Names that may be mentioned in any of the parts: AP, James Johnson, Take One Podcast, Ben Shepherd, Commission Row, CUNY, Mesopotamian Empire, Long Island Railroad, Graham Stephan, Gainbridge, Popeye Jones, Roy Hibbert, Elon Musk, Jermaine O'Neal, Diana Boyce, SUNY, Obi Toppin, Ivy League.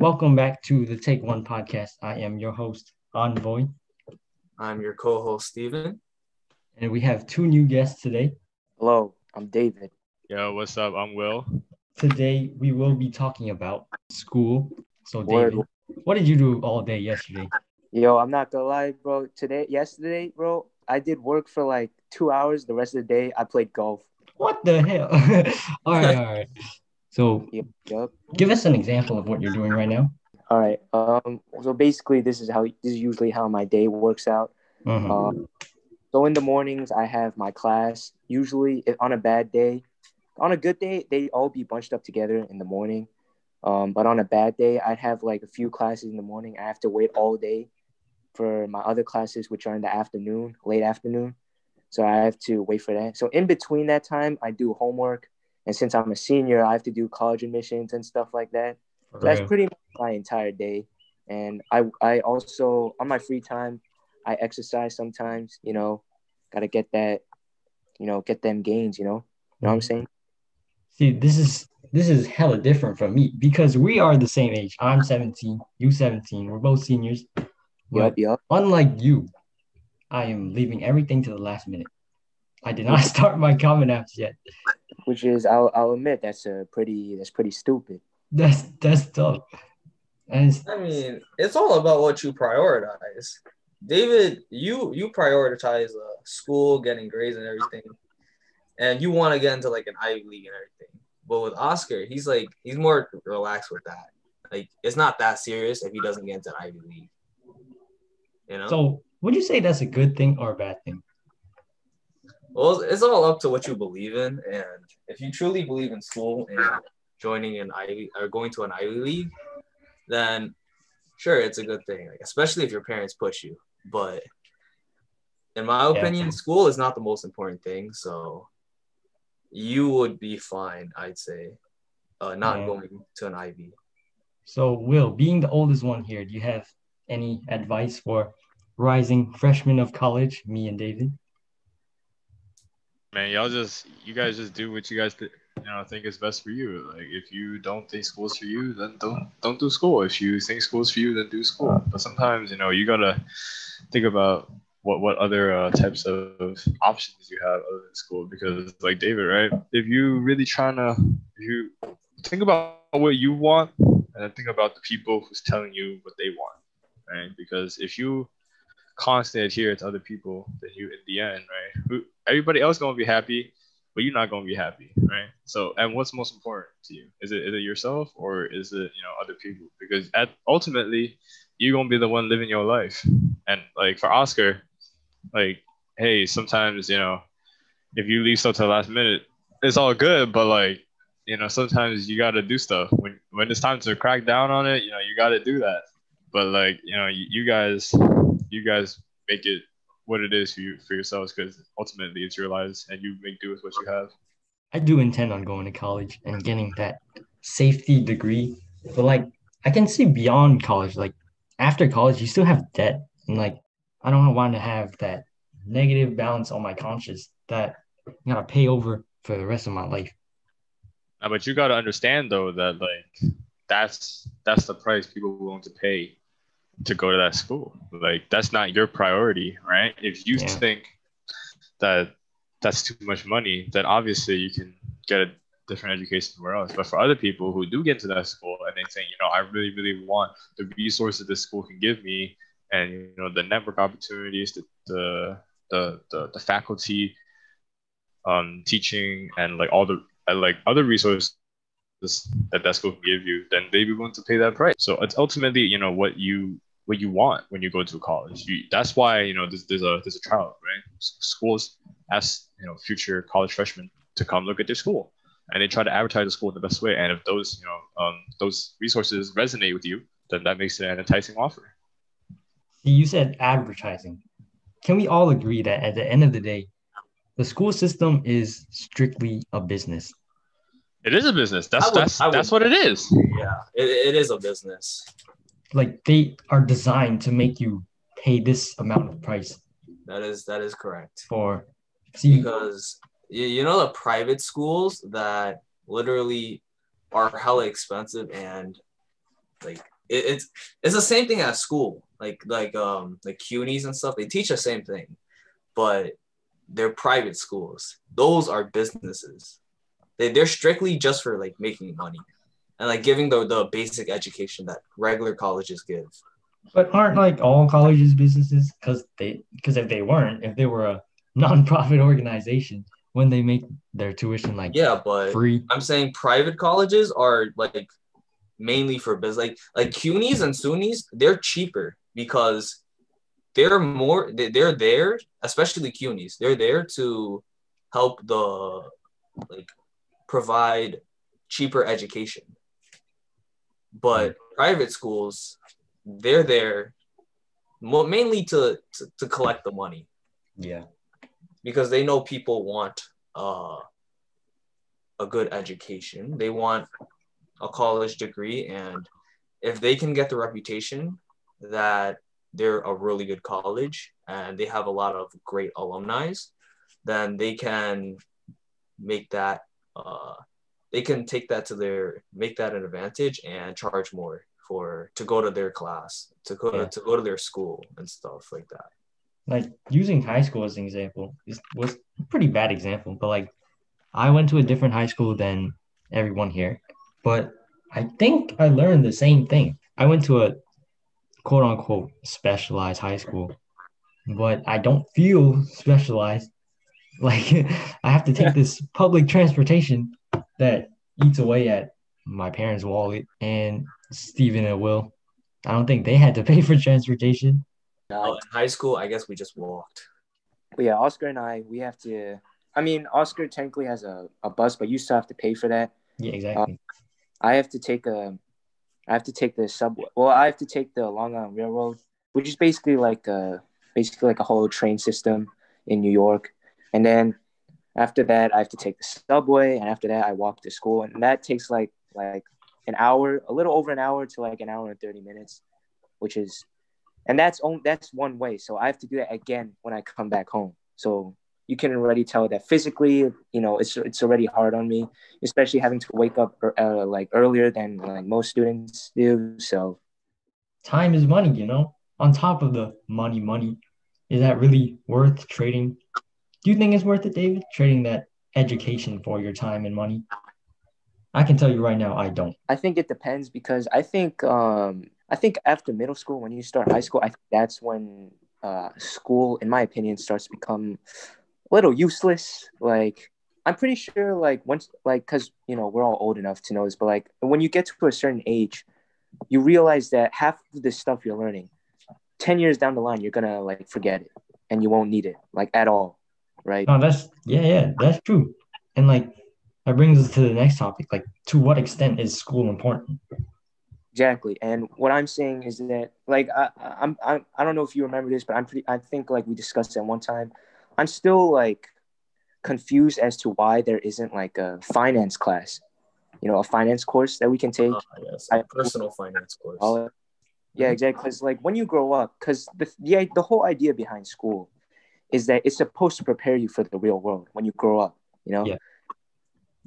Welcome back to the Take One Podcast. I am your host, Envoy. I'm your co-host, Steven. And we have two new guests today. Hello, I'm David. Yo, what's up? I'm Will. Today, we will be talking about school. So, David, what did you do all day yesterday? Yo, I'm not gonna lie, bro. Yesterday, bro, I did work for like 2 hours. The rest of the day, I played golf. What the hell? All right. So give us an example of what you're doing right now. All right. So basically, this is usually how my day works out. Mm-hmm. So in the mornings, I have my class. Usually on a bad day, on a good day, they all be bunched up together in the morning. But on a bad day, I'd have like a few classes in the morning. I have to wait all day for my other classes, which are in the afternoon, late afternoon. So I have to wait for that. So in between that time, I do homework. And since I'm a senior, I have to do college admissions and stuff like that. So that's pretty much my entire day. And I also, on my free time, I exercise sometimes, you know, got to get that, you know, get them gains, you know? You know what I'm saying? See, this is hella different from me because we are the same age. I'm 17, you 17. We're both seniors. But unlike you, I am leaving everything to the last minute. I did not start my Common Apps yet. Which is, I'll admit, that's pretty stupid. That's tough. I mean, it's all about what you prioritize. David, you prioritize school, getting grades and everything. And you want to get into like an Ivy League and everything. But with Oscar, he's more relaxed with that. Like, it's not that serious if he doesn't get into an Ivy League. You know? So would you say that's a good thing or a bad thing? Well, it's all up to what you believe in, and if you truly believe in school and joining an Ivy or going to an Ivy League, then sure, it's a good thing, like, especially if your parents push you. But in my opinion, school is not the most important thing, so you would be fine, I'd say, not going to an Ivy. So, Will, being the oldest one here, do you have any advice for rising freshmen of college, me and David? Man, you guys just do what you guys think is best for you. Like, if you don't think school's for you, then don't do school. If you think school's for you, then do school. But sometimes, you know, you gotta think about what other types of options you have other than school. Because like David, right? If you really if you think about what you want, and think about the people who's telling you what they want, right? Because if you constantly adhere to other people, then you, in the end, right? Everybody else gonna be happy, but you're not gonna be happy, right? So, and what's most important to you? Is it yourself, or is it, you know, other people? Because ultimately, you're gonna be the one living your life. And like for Oscar, like, hey, sometimes, you know, if you leave stuff to the last minute, it's all good, but like, you know, sometimes you gotta do stuff when it's time to crack down on it. You know, you gotta do that. But like, you know, you guys make it what it is for yourselves, because ultimately it's your lives and you make do with what you have. I do intend on going to college and getting that safety degree. But like, I can see beyond college, like after college, you still have debt. And like, I don't want to have that negative balance on my conscience that I gotta pay over for the rest of my life. But you gotta understand though that like, that's the price people are willing to pay to go to that school. Like, that's not your priority, right? If you think that that's too much money, then obviously you can get a different education somewhere else. But for other people who do get to that school and they think, you know, I really, really want the resources this school can give me, and, you know, the network opportunities, the faculty, teaching, and like all the like other resources that school can give you, then they'd be willing to pay that price. So it's ultimately, you know, what you want when you go to college. That's why, you know, there's a trial, right? Schools ask, you know, future college freshmen to come look at their school, and they try to advertise the school in the best way. And if those, you know, those resources resonate with you, then that makes it an enticing offer. You said advertising. Can we all agree that at the end of the day, the school system is strictly a business? It is a business. That's what it is. Yeah, it is a business. Like, they are designed to make you pay this amount of price. That is correct. Because you know the private schools that literally are hella expensive and Like it's the same thing at school. Like CUNYs and stuff, they teach the same thing, but they're private schools. Those are businesses. They're strictly just for like making money and like giving the basic education that regular colleges give. But aren't like all colleges businesses? Because if they weren't, if they were a nonprofit organization, when they make their tuition like free. I'm saying private colleges are like mainly for business. Like CUNYs and SUNYs, they're cheaper because they're there, especially CUNYs. They're there to help provide cheaper education. But private schools, they're there mainly to collect the money. Yeah. Because they know people want a good education. They want a college degree. And if they can get the reputation that they're a really good college and they have a lot of great alumni, then they can make that, they can take that make that an advantage and charge more to go to their class, to go to their school and stuff like that. Like using high school as an example was a pretty bad example, but like I went to a different high school than everyone here, but I think I learned the same thing. I went to a quote unquote specialized high school, but I don't feel specialized. Like I have to take this public transportation that eats away at my parents' wallet, and Steven and Will, I don't think they had to pay for transportation. In high school, I guess we just walked. But yeah, Oscar and I, we have to... I mean, Oscar technically has a bus, but you still have to pay for that. Yeah, exactly. I have to take the subway. Well, I have to take the Long Island Railroad, which is basically like a whole train system in New York. And then after that, I have to take the subway. And after that, I walk to school. And that takes like an hour, a little over an hour to like an hour and 30 minutes, which is... And that's one way. So I have to do that again when I come back home. So you can already tell that physically, you know, it's already hard on me, especially having to wake up like earlier than like most students do. So time is money, you know, on top of the money. Is that really worth trading? Do you think it's worth it, David? Trading that education for your time and money? I can tell you right now, I don't. I think it depends because I think after middle school, when you start high school, I think that's when school, in my opinion, starts to become a little useless. Like, I'm pretty sure, like, once, like, because, you know, we're all old enough to know this, but, like, when you get to a certain age, you realize that half of the stuff you're learning, 10 years down the line, you're going to, like, forget it and you won't need it, like, at all, right? No, that's true. And, like, that brings us to the next topic. Like, to what extent is school important? Exactly, and what I'm saying is that, like, I don't know if you remember this, but I think like we discussed at one time, I'm still like confused as to why there isn't like a finance class, you know, a finance course that we can take. Yes, a personal finance course. Yeah, exactly. Because like when you grow up, because the whole idea behind school is that it's supposed to prepare you for the real world when you grow up, you know. Yeah.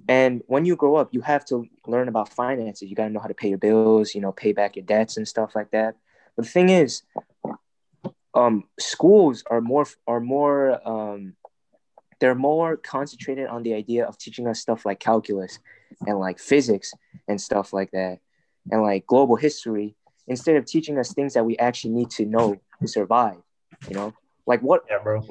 And when you grow up, you have to learn about finances. You got to know how to pay your bills, you know, pay back your debts and stuff like that. But the thing is, schools they're more concentrated on the idea of teaching us stuff like calculus and like physics and stuff like that and like global history instead of teaching us things that we actually need to know to survive, you know? Like what? Yeah, bro.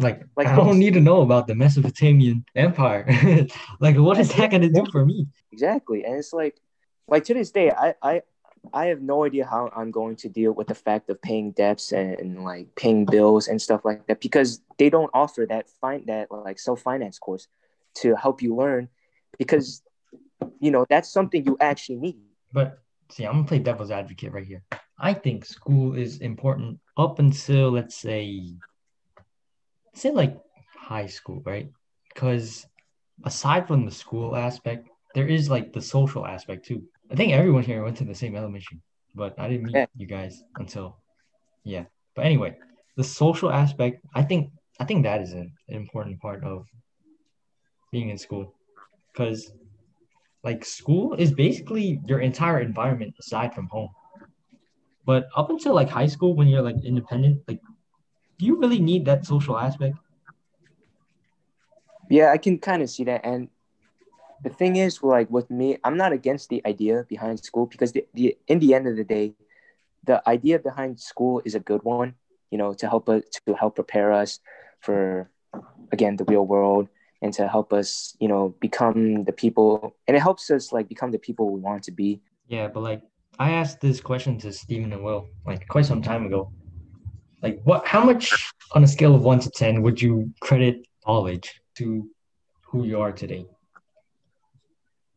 Like I don't need to know about the Mesopotamian Empire. Like, what is that gonna do for me? Exactly, and it's like to this day, I have no idea how I'm going to deal with the fact of paying debts and like paying bills and stuff like that because they don't offer that like self-finance course to help you learn because you know that's something you actually need. But see, I'm gonna play devil's advocate right here. I think school is important up until let's say. Say like high school, right? Because aside from the school aspect, there is like the social aspect too. I think everyone here went to the same elementary, but I didn't meet you guys until but anyway, the social aspect, I think that is an important part of being in school because Like, school is basically your entire environment aside from home. But up until, like, high school, when you're, like, independent, like, do you really need that social aspect? Yeah, I can kind of see that. And the thing is, like, with me, I'm not against the idea behind school, because in the end of the day, the idea behind school is a good one, you know, to help prepare us for, again, the real world, and to help us, you know, become the people. And it helps us, like, become the people we want to be. Yeah, but, like, I asked this question to Stephen and Will, like, quite some time ago. Like, how much on a scale of 1 to 10 would you credit college to who you are today?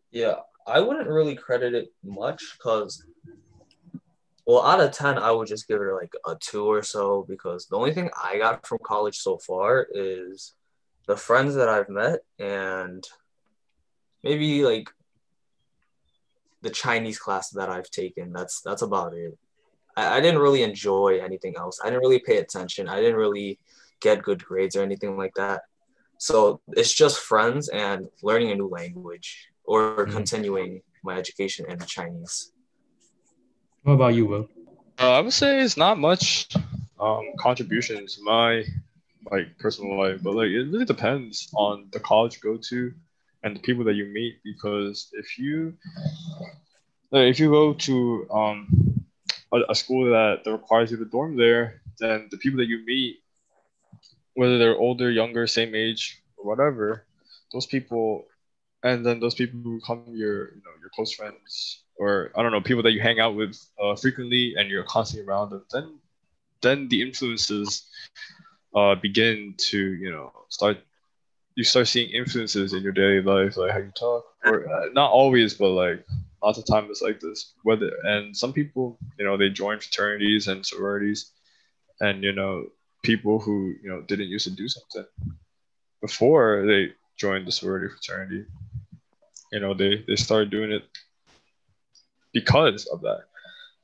Yeah, I wouldn't really credit it much, because, well, out of 10, I would just give it like a 2 or so, because the only thing I got from college so far is the friends that I've met and maybe like the Chinese class that I've taken. That's about it. I didn't really enjoy anything else. I didn't really pay attention. I didn't really get good grades or anything like that. So it's just friends and learning a new language, or continuing my education in Chinese. What about you, Will? I would say it's not much contributions to my personal life, but like it really depends on the college you go to and the people that you meet. Because if you go to a school that requires you to dorm there, then the people that you meet, whether they're older, younger, same age, or whatever, those people, and then those people who become your close friends, or I don't know, people that you hang out with frequently and you're constantly around them, then the influences begin to, you start seeing influences in your daily life, like how you talk, or not always, but like lots of times it's like this. And some people, they join fraternities and sororities, and people who didn't used to do something before they joined the sorority fraternity, they started doing it because of that.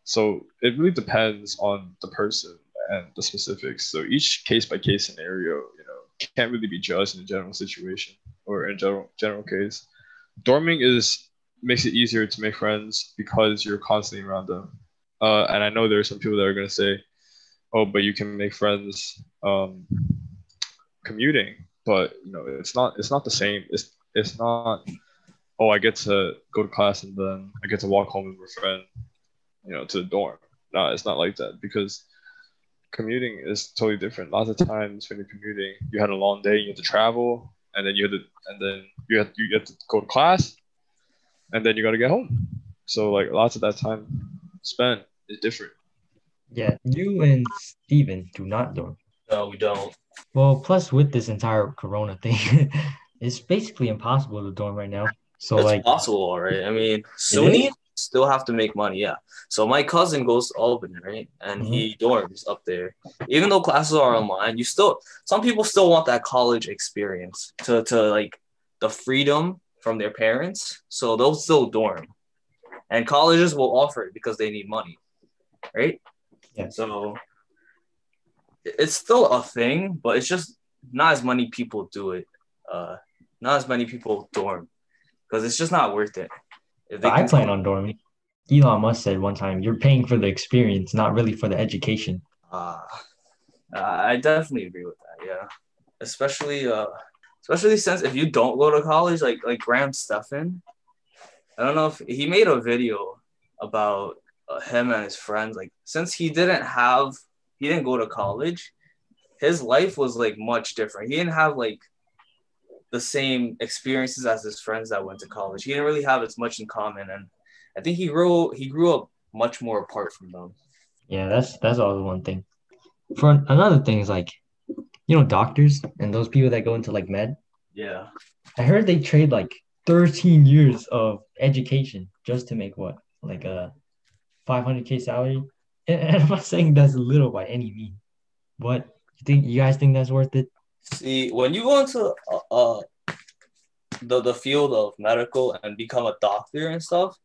So it really depends on the person and the specifics. So each case by case scenario, can't really be judged in a general situation or in general case. Dorming makes it easier to make friends because you're constantly around them. And I know there are some people that are going to say, oh, but you can make friends commuting. But it's not the same. It's not, oh, I get to go to class and then I get to walk home with my friend, to the dorm. No, it's not like that, because commuting is totally different. Lots of times when you're commuting, you had a long day, you have to travel, and then you have to go to class, and then you got to get home. So like lots of that time spent is different. Yeah, you and Steven do not dorm. No, we don't. Well, plus with this entire corona thing, it's basically impossible to dorm right now. So it's like possible, all right. I mean, SUNY still have to make money, yeah. So my cousin goes to Albany, right? And he dorms up there. Even though classes are online, some people still want that college experience to like the freedom from their parents. So they'll still dorm. And colleges will offer it because they need money. Right? Yeah. So it's still a thing, but it's just not as many people do it. Not as many people dorm, because it's just not worth it. I plan on dorming. Elon Musk said one time, you're paying for the experience, not really for the education. I definitely agree with that, yeah. Especially since if you don't go to college, like Graham Stephan, I don't know if he made a video about him and his friends. Like, since he didn't go to college, his life was like much different. He didn't have like the same experiences as his friends that went to college. He didn't really have as much in common, and I think he grew up much more apart from them. Yeah, that's also one thing. For another thing is like, doctors and those people that go into like med. Yeah, I heard they trade like 13 years of education just to make what, like a $500K salary. And I'm not saying that's little by any means, but you guys think that's worth it? See, when you go into the field of medical and become a doctor and stuff,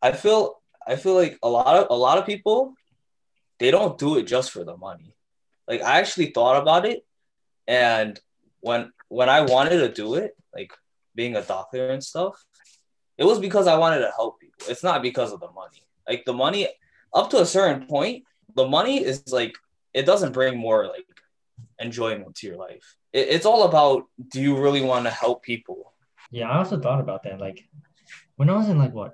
I feel like a lot of people, they don't do it just for the money. Like, I actually thought about it, and when I wanted to do it, like being a doctor and stuff, It was because I wanted to help people. It's not because of the money. Like, the money, up to a certain point, the money is like, it doesn't bring more like enjoyment to your life. It's all about, do you really want to help people? Yeah, I also thought about that. Like, when I was in like, what,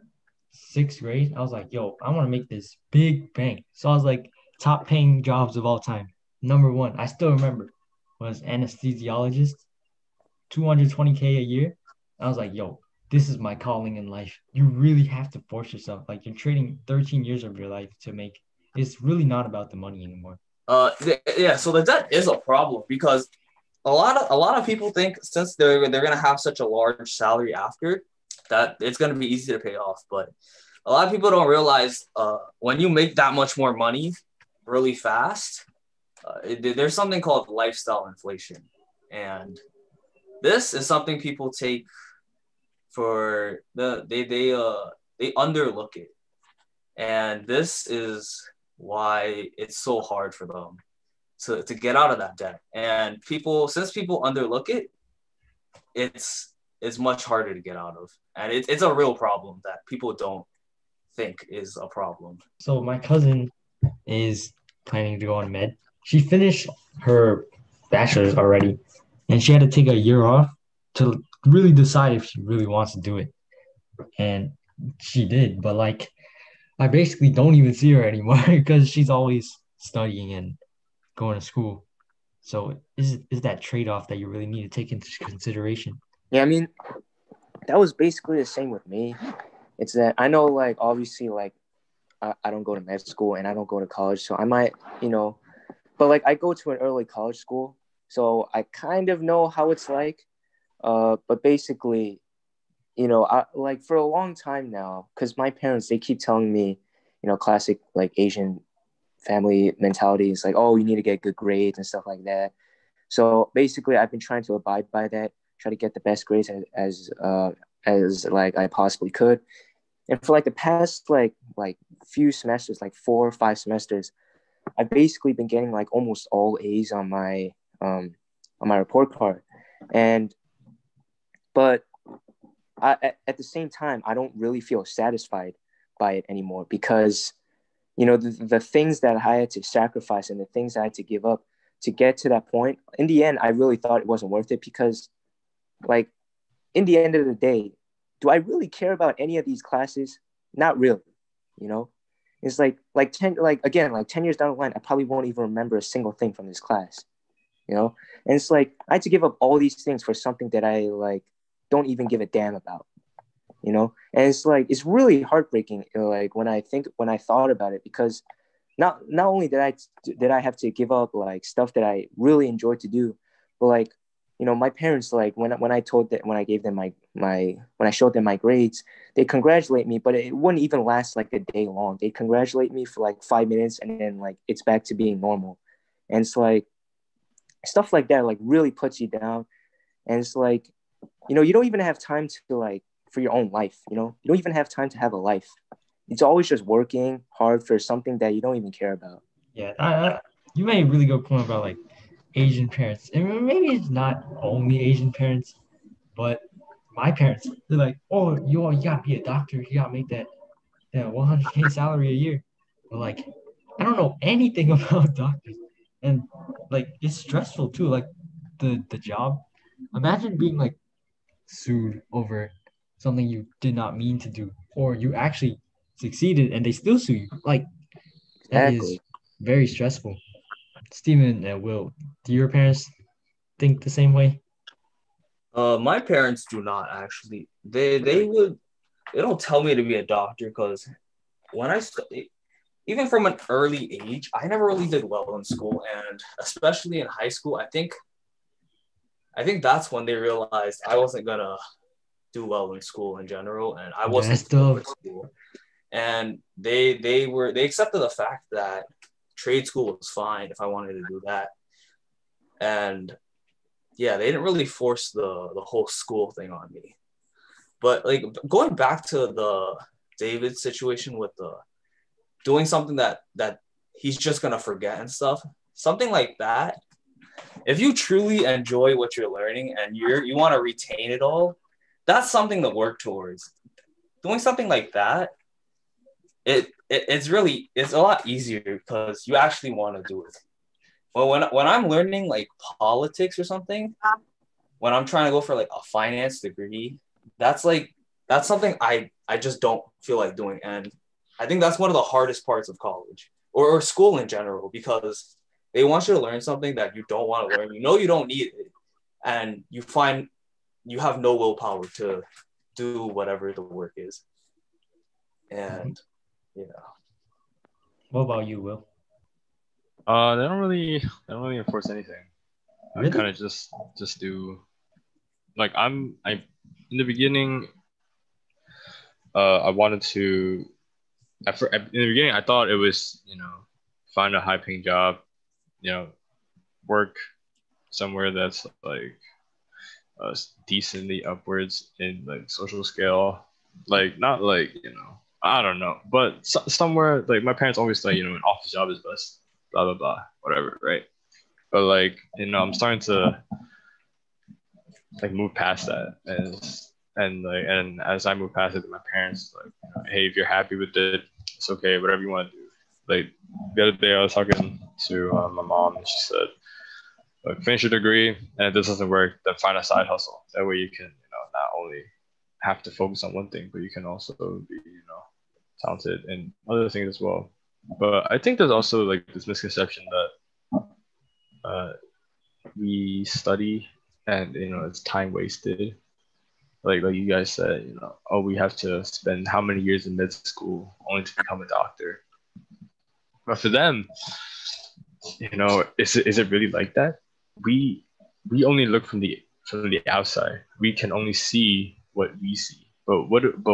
6th grade, I was like, yo, I want to make this big bank. So I was like, top paying jobs of all time. Number one, I still remember, was anesthesiologist, $220K a year. I was like, yo, this is my calling in life. You really have to force yourself. Like, you're trading 13 years of your life to make, it's really not about the money anymore. Yeah, so that is a problem, because a lot of people think since they're going to have such a large salary after, that it's going to be easy to pay off. But a lot of people don't realize when you make that much more money really fast, there's something called lifestyle inflation. And this is something people take for they underlook it. And this is why it's so hard for them to get out of that debt. And since people underlook it, it's much harder to get out of. And it's a real problem that people don't think is a problem. So my cousin is planning to go on med. She finished her bachelor's already, and she had to take a year off to really decide if she really wants to do it. And she did, but like, I basically don't even see her anymore because she's always studying and going to school. So is that trade-off that you really need to take into consideration? Yeah, I mean, that was basically the same with me. It's that I know, like, obviously, like, I don't go to med school and I don't go to college, so I might, you know, but like, I go to an early college school, so I kind of know how it's like. But basically, you know, I, like, for a long time now, because my parents, they keep telling me, you know, classic like Asian family mentality is like, oh, you need to get good grades and stuff like that. So basically, I've been trying to abide by that, try to get the best grades as like I possibly could. And for like the past like few semesters, like 4 or 5 semesters, I've basically been getting like almost all A's on my report card. And but I, at the same time, I don't really feel satisfied by it anymore, because, you know, the things that I had to sacrifice and the things I had to give up to get to that point, in the end, I really thought it wasn't worth it, because like, in the end of the day, do I really care about any of these classes? Not really, you know. It's like 10, like, again, like 10 years down the line, I probably won't even remember a single thing from this class, you know. And it's like, I had to give up all these things for something that I like don't even give a damn about, you know. And it's like, it's really heartbreaking, you know, like when I thought about it, because not only did I have to give up like stuff that I really enjoyed to do, but like, you know, my parents, like when I showed them my grades, they congratulate me, but it wouldn't even last like a day long. They congratulate me for like 5 minutes, and then like it's back to being normal. And it's like, stuff like that like really puts you down. And it's like, you know, you don't even have time to like for your own life, you know, you don't even have time to have a life. It's always just working hard for something that you don't even care about. Yeah, you made a really good point about like Asian parents, and maybe it's not only Asian parents, but my parents, they're like, oh, you gotta be a doctor, you gotta make that $100K salary a year. But like, I don't know anything about doctors, and like, it's stressful too, like the job. Imagine being like sued over something you did not mean to do, or you actually succeeded and they still sue you. Like, that is very stressful. Steven and Will, do your parents think the same way? My parents do not, actually. They don't tell me to be a doctor, because when I studied, even from an early age, I never really did well in school, and especially in high school, I think that's when they realized I wasn't gonna do well in school in general, and I wasn't still in school. And they accepted the fact that trade school was fine if I wanted to do that. And yeah, they didn't really force the whole school thing on me. But like, going back to the David situation with the doing something that he's just gonna forget and stuff, something like that, if you truly enjoy what you're learning and you want to retain it all, that's something to work towards. doing something like that, it's a lot easier because you actually want to do it. But when I'm learning like politics or something, when I'm trying to go for like a finance degree, that's something I just don't feel like doing. And I think that's one of the hardest parts of college or school in general, because they want you to learn something that you don't want to learn. You know you don't need it, and you find you have no willpower to do whatever the work is. And What about you, Will? They don't really enforce anything. Really? I kind of just do, like, I in the beginning, I wanted to. In the beginning, I thought it was, find a high-paying job, work somewhere that's like decently upwards in like social scale, like not like I don't know, but somewhere like my parents always say an office job is best, blah blah blah, whatever, right? But like I'm starting to like move past that and as I move past it, my parents like, hey, if you're happy with it, it's okay, whatever you want to do. Like the other day I was talking to my mom, and she said, look, finish your degree, and if this doesn't work, then find a side hustle. That way you can not only have to focus on one thing, but you can also be talented in other things as well. But I think there's also like this misconception that we study and it's time wasted. Like you guys said, oh, we have to spend how many years in med school only to become a doctor. But for them, is it really like that? We only look from the outside. We can only see what we see. But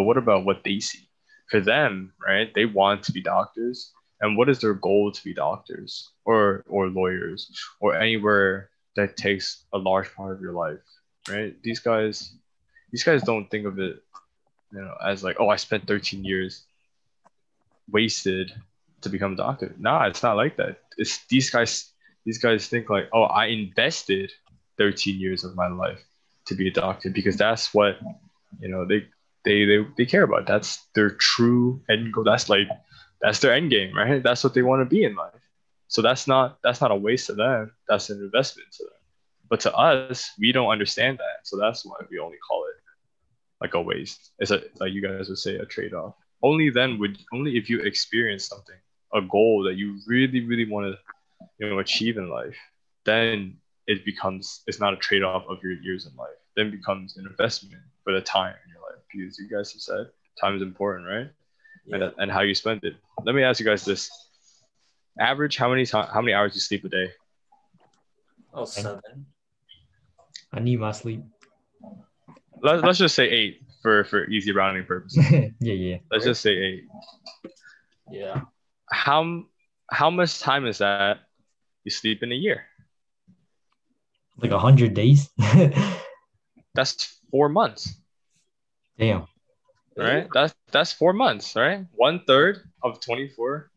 what about what they see? For them, right? They want to be doctors, and what is their goal to be doctors or lawyers or anywhere that takes a large part of your life, right? These guys don't think of it, as like, oh, I spent 13 years wasted to become a doctor. Nah, it's not like that. It's these guys think like, oh, I invested 13 years of my life to be a doctor, because that's what, they care about. That's their true end goal. That's their end game, right? That's what they want to be in life. So that's not a waste to them. That's an investment to them. But to us, we don't understand that, so that's why we only call it like a waste. It's like you guys would say, a trade-off. Only if you experience something, a goal that you really, really want to, achieve in life, then it's not a trade-off of your years in life. Then it becomes an investment for the time in your life, because you guys have said time is important, right? Yeah. And how you spend it. Let me ask you guys this: average, how many hours you sleep a day? Oh, 7. I need my sleep. Let's just say 8 for easy rounding purposes. Yeah. Let's just say 8. Yeah. How much time is that you sleep in a year? Like 100 days. That's 4 months. Damn. Right? That's 4 months, right? 1/3 of 24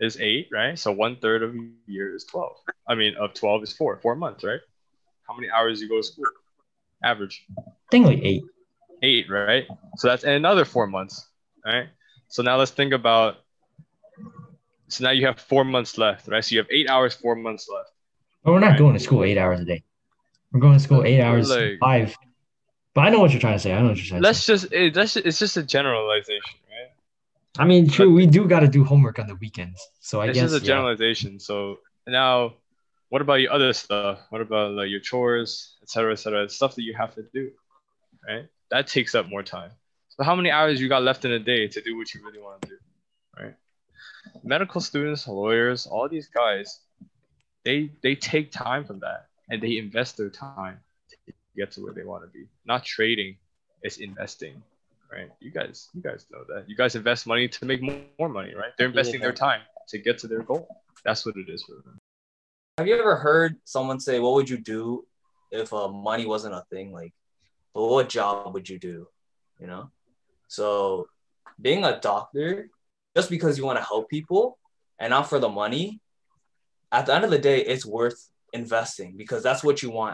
is 8, right? So 1/3 of a year is 12. I mean, of 12 is 4 months, right? How many hours you go to school? Average. I think like 8. 8, right? So that's another 4 months, right? So now let's think about, so now you have 4 months left, right? So you have 8 hours, 4 months left. But we're not going to school 8 hours a day. We're going to school 8 hours, like, 5. But I know what you're trying to say. It's just a generalization, right? I mean, true, but we do got to do homework on the weekends. So I guess it's just a generalization. Yeah. So now, what about your other stuff? What about like your chores, et cetera, stuff that you have to do, right? That takes up more time. So how many hours you got left in a day to do what you really want to do, right? Medical students, lawyers, all these guys, they take time from that, and they invest their time to get to where they want to be. Not trading, it's investing, right? You guys know that. You guys invest money to make more money, right? They're investing their time to get to their goal. That's what it is for them. Have you ever heard someone say, what would you do if money wasn't a thing? Like, but what job would you do, So being a doctor, just because you want to help people and not for the money, at the end of the day, it's worth investing, because that's what you want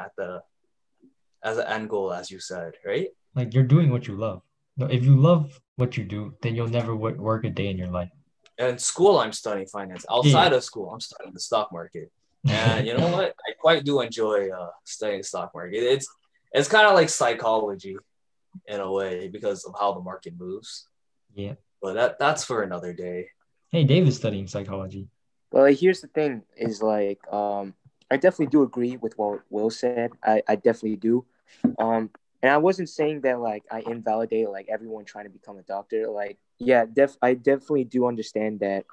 as an end goal, as you said, right? Like, you're doing what you love. No, if you love what you do, then you'll never work a day in your life. And school, I'm studying finance. Outside of school, I'm studying the stock market. And you know what? I quite do enjoy studying the stock market. It's kind of like psychology in a way because of how the market moves. Yeah. But that's for another day. Hey, Dave is studying psychology. Well, here's the thing is like, I definitely do agree with what Will said. I definitely do. And I wasn't saying that, like, I invalidate, like, everyone trying to become a doctor. Like, yeah, I definitely do understand that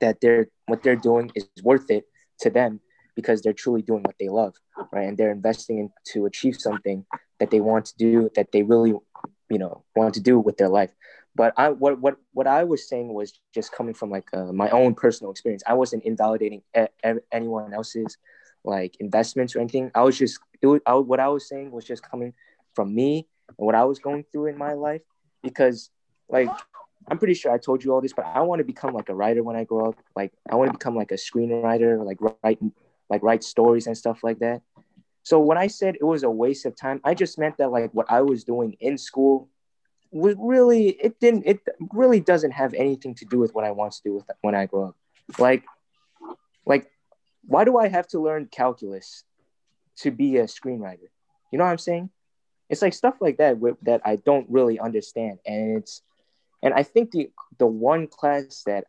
that what they're doing is worth it to them because they're truly doing what they love, right? And they're investing in to achieve something that they want to do, that they really, you know, want to do with their life. But what I was saying was just coming from, like, my own personal experience. I wasn't invalidating anyone else's, like, investments or anything. I was just what I was saying was just coming from me and what I was going through in my life, because, like, I'm pretty sure I told you all this, but I want to become like a writer when I grow up. Like, I want to become like a screenwriter, like write stories and stuff like that. So when I said it was a waste of time, I just meant that, like, what I was doing in school was really, it really doesn't have anything to do with what I want to do with when I grow up. Like, why do I have to learn calculus to be a screenwriter? You know what I'm saying? It's like stuff like that that I don't really understand. And I think the one class that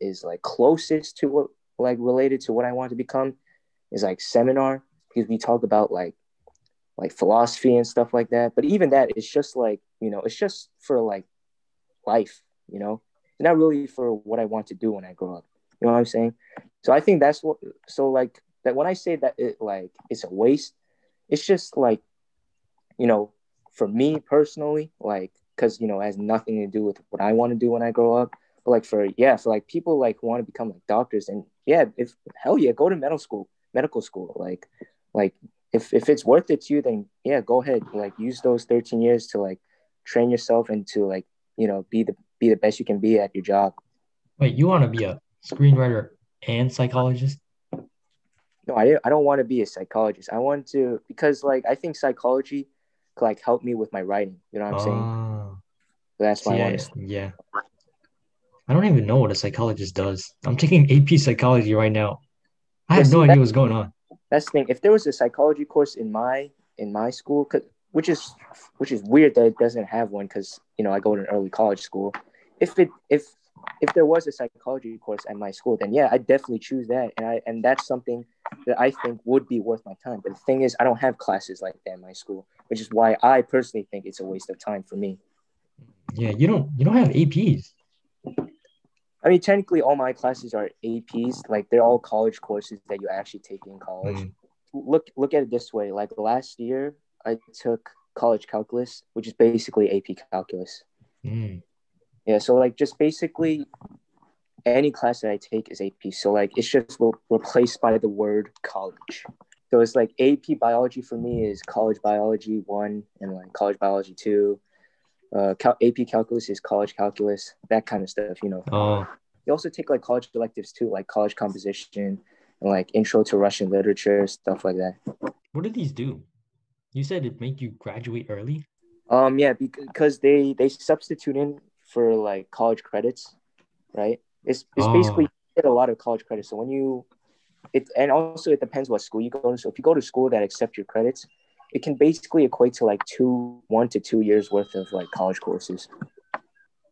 is, like, closest to what, like, related to what I want to become is, like, seminar, because we talk about like philosophy and stuff like that. But even that, it's just, like, you know, it's just for, like, life, you know, it's not really for what I want to do when I grow up. You know what I'm saying? So I think that's what, so, like, that when I say that it, like, it's a waste, it's just, like, you know, for me personally, like, because, you know, it has nothing to do with what I want to do when I grow up. But, like, for like people, like, who want to become, like, doctors, and yeah, if hell yeah, go to medical school, like if it's worth it to you, then yeah, go ahead, like, use those 13 years to, like, train yourself and to, like, you know, be the best you can be at your job. Wait, you want to be a screenwriter and psychologist? No, I don't want to be a psychologist. I want to, because, like, I think psychology could, like, help me with my writing. You know what I'm saying? So that's why I want to. Yeah. I don't even know what a psychologist does. I'm taking AP psychology right now. I have no idea what's going on. That's the thing. If there was a psychology course in my school, which is weird that it doesn't have one, because, you know, I go to an early college school. If there was a psychology course at my school, then yeah, I'd definitely choose that. And that's something that I think would be worth my time. But the thing is, I don't have classes like that in my school, which is why I personally think it's a waste of time for me. Yeah, you don't have APs. I mean, technically all my classes are APs. Like, they're all college courses that you actually take in college. Look at it this way. Like, last year I took college calculus, which is basically AP calculus. Mm. Yeah, so, like, just basically any class that I take is AP. So, like, it's just replaced by the word college. So it's like AP biology for me is college biology 1 and, like, college biology 2. AP calculus is college calculus, that kind of stuff, you know. Oh. You also take, like, college electives too, like college composition and, like, intro to Russian literature, stuff like that. What do these do? You said it make you graduate early? Yeah, because they substitute in for, like, college credits, right? It's basically, you get a lot of college credits. So when and also it depends what school you go to. So if you go to school that accepts your credits, it can basically equate to, like, 1 to 2 years worth of, like, college courses.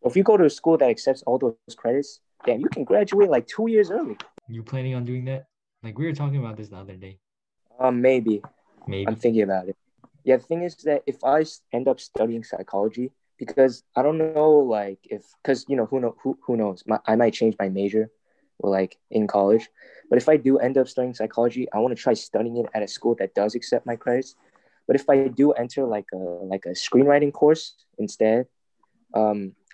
If you go to a school that accepts all those credits, damn, you can graduate, like, 2 years early. You planning on doing that? Like, we were talking about this the other day. Maybe. I'm thinking about it. Yeah, the thing is that if I end up studying psychology, because I don't know, like, because, you know, who knows? I might change my major, like, in college. But if I do end up studying psychology, I want to try studying it at a school that does accept my credits. But if I do enter, like, a screenwriting course instead, I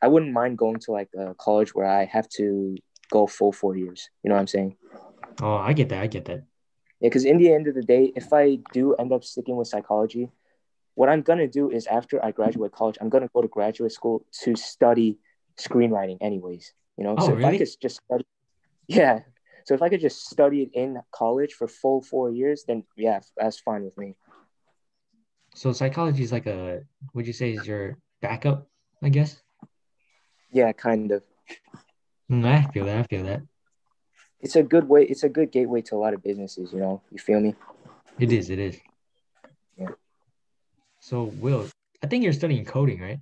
wouldn't mind going to, like, a college where I have to go full 4 years. You know what I'm saying? Oh, I get that. Yeah, because in the end of the day, if I do end up sticking with psychology, what I'm going to do is after I graduate college, I'm going to go to graduate school to study screenwriting anyways, you know? Oh, so if really? I could just study, yeah. So if I could just study it in college for full 4 years, then yeah, that's fine with me. So psychology is like would you say is your backup, I guess. Yeah, kind of. I feel that. It's a good way. It's a good gateway to a lot of businesses, you know. You feel me? It is. Yeah. So, Will, I think you're studying coding, right?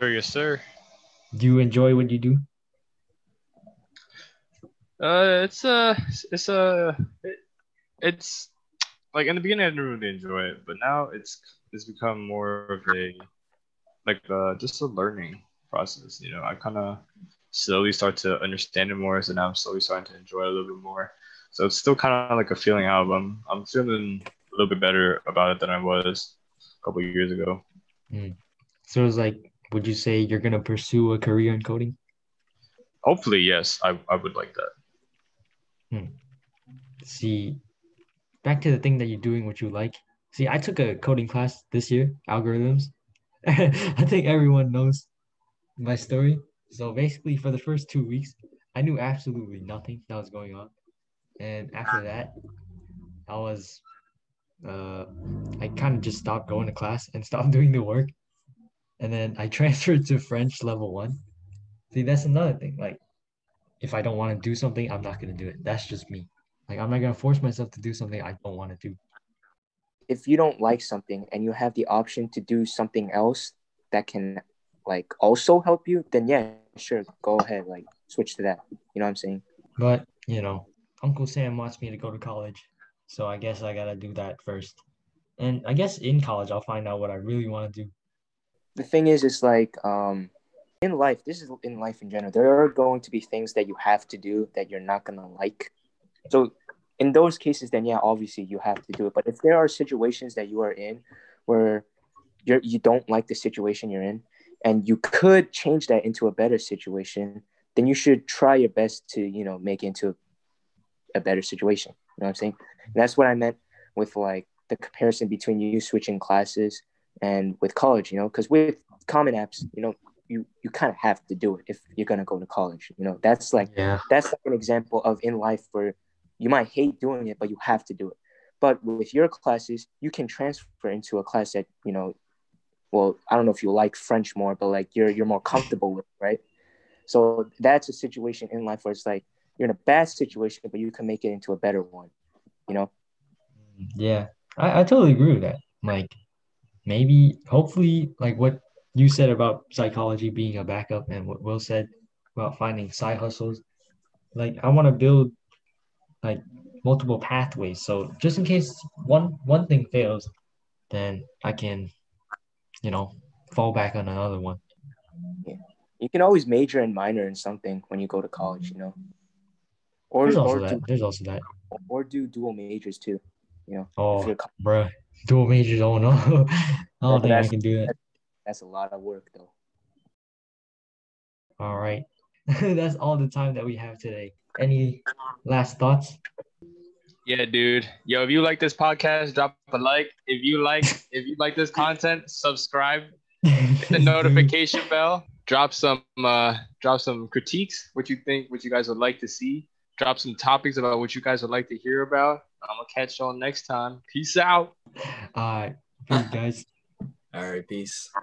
Sure, yes, sir. Do you enjoy what you do? It's like in the beginning I didn't really enjoy it, but now it's become more of a just a learning process. You know, I kind of slowly start to understand it more, so now I'm slowly starting to enjoy it a little bit more. So it's still kind of like a feeling out. I'm feeling a little bit better about it than I was a couple of years ago. Mm. So it's like, would you say you're gonna pursue a career in coding? Hopefully, yes. I would like that. Hmm. See, back to the thing that you're doing, what you like. See, I took a coding class this year, algorithms. I think everyone knows my story. So basically, for the first 2 weeks, I knew absolutely nothing that was going on. And after that, I was, I kind of just stopped going to class and stopped doing the work. And then I transferred to French level 1. See, that's another thing. Like, if I don't want to do something, I'm not going to do it. That's just me. Like, I'm not going to force myself to do something I don't want to do. If you don't like something and you have the option to do something else that can, like, also help you, then yeah, sure, go ahead. Like, switch to that. You know what I'm saying? But, you know, Uncle Sam wants me to go to college. So I guess I got to do that first. And I guess in college, I'll find out what I really want to do. The thing is, it's like, in life, this is in life in general, there are going to be things that you have to do that you're not going to like. So in those cases, then, yeah, obviously you have to do it. But if there are situations that you are in where you don't like the situation you're in and you could change that into a better situation, then you should try your best to, you know, make it into a better situation. You know what I'm saying? And that's what I meant with, like, the comparison between you switching classes and with college, you know, because with Common Apps, you know, you kind of have to do it if you're going to go to college, you know. That's like, yeah, that's like an example of in life where you might hate doing it, but you have to do it. But with your classes, you can transfer into a class that, you know, well, I don't know if you like French more, but like you're more comfortable with, right? So that's a situation in life where it's like, you're in a bad situation, but you can make it into a better one, you know? Yeah, I totally agree with that. Like, maybe, hopefully, like what you said about psychology being a backup and what Will said about finding side hustles, like I want to build like multiple pathways. So just in case one thing fails, then I can, you know, fall back on another one. Yeah. You can always major and minor in something when you go to college, you know. There's also that. Or do dual majors too, you know. Oh, bro, dual majors, oh no. I don't think I can do that. That's a lot of work though. All right. That's all the time that we have today. Any last thoughts? Yeah, dude. Yo, if you like this podcast, drop a like. If you like this content, subscribe. Hit the notification bell. Drop some critiques, what you guys would like to see. Drop some topics about what you guys would like to hear about. I'm gonna catch y'all next time. Peace out. All right. Peace, guys. All right, peace.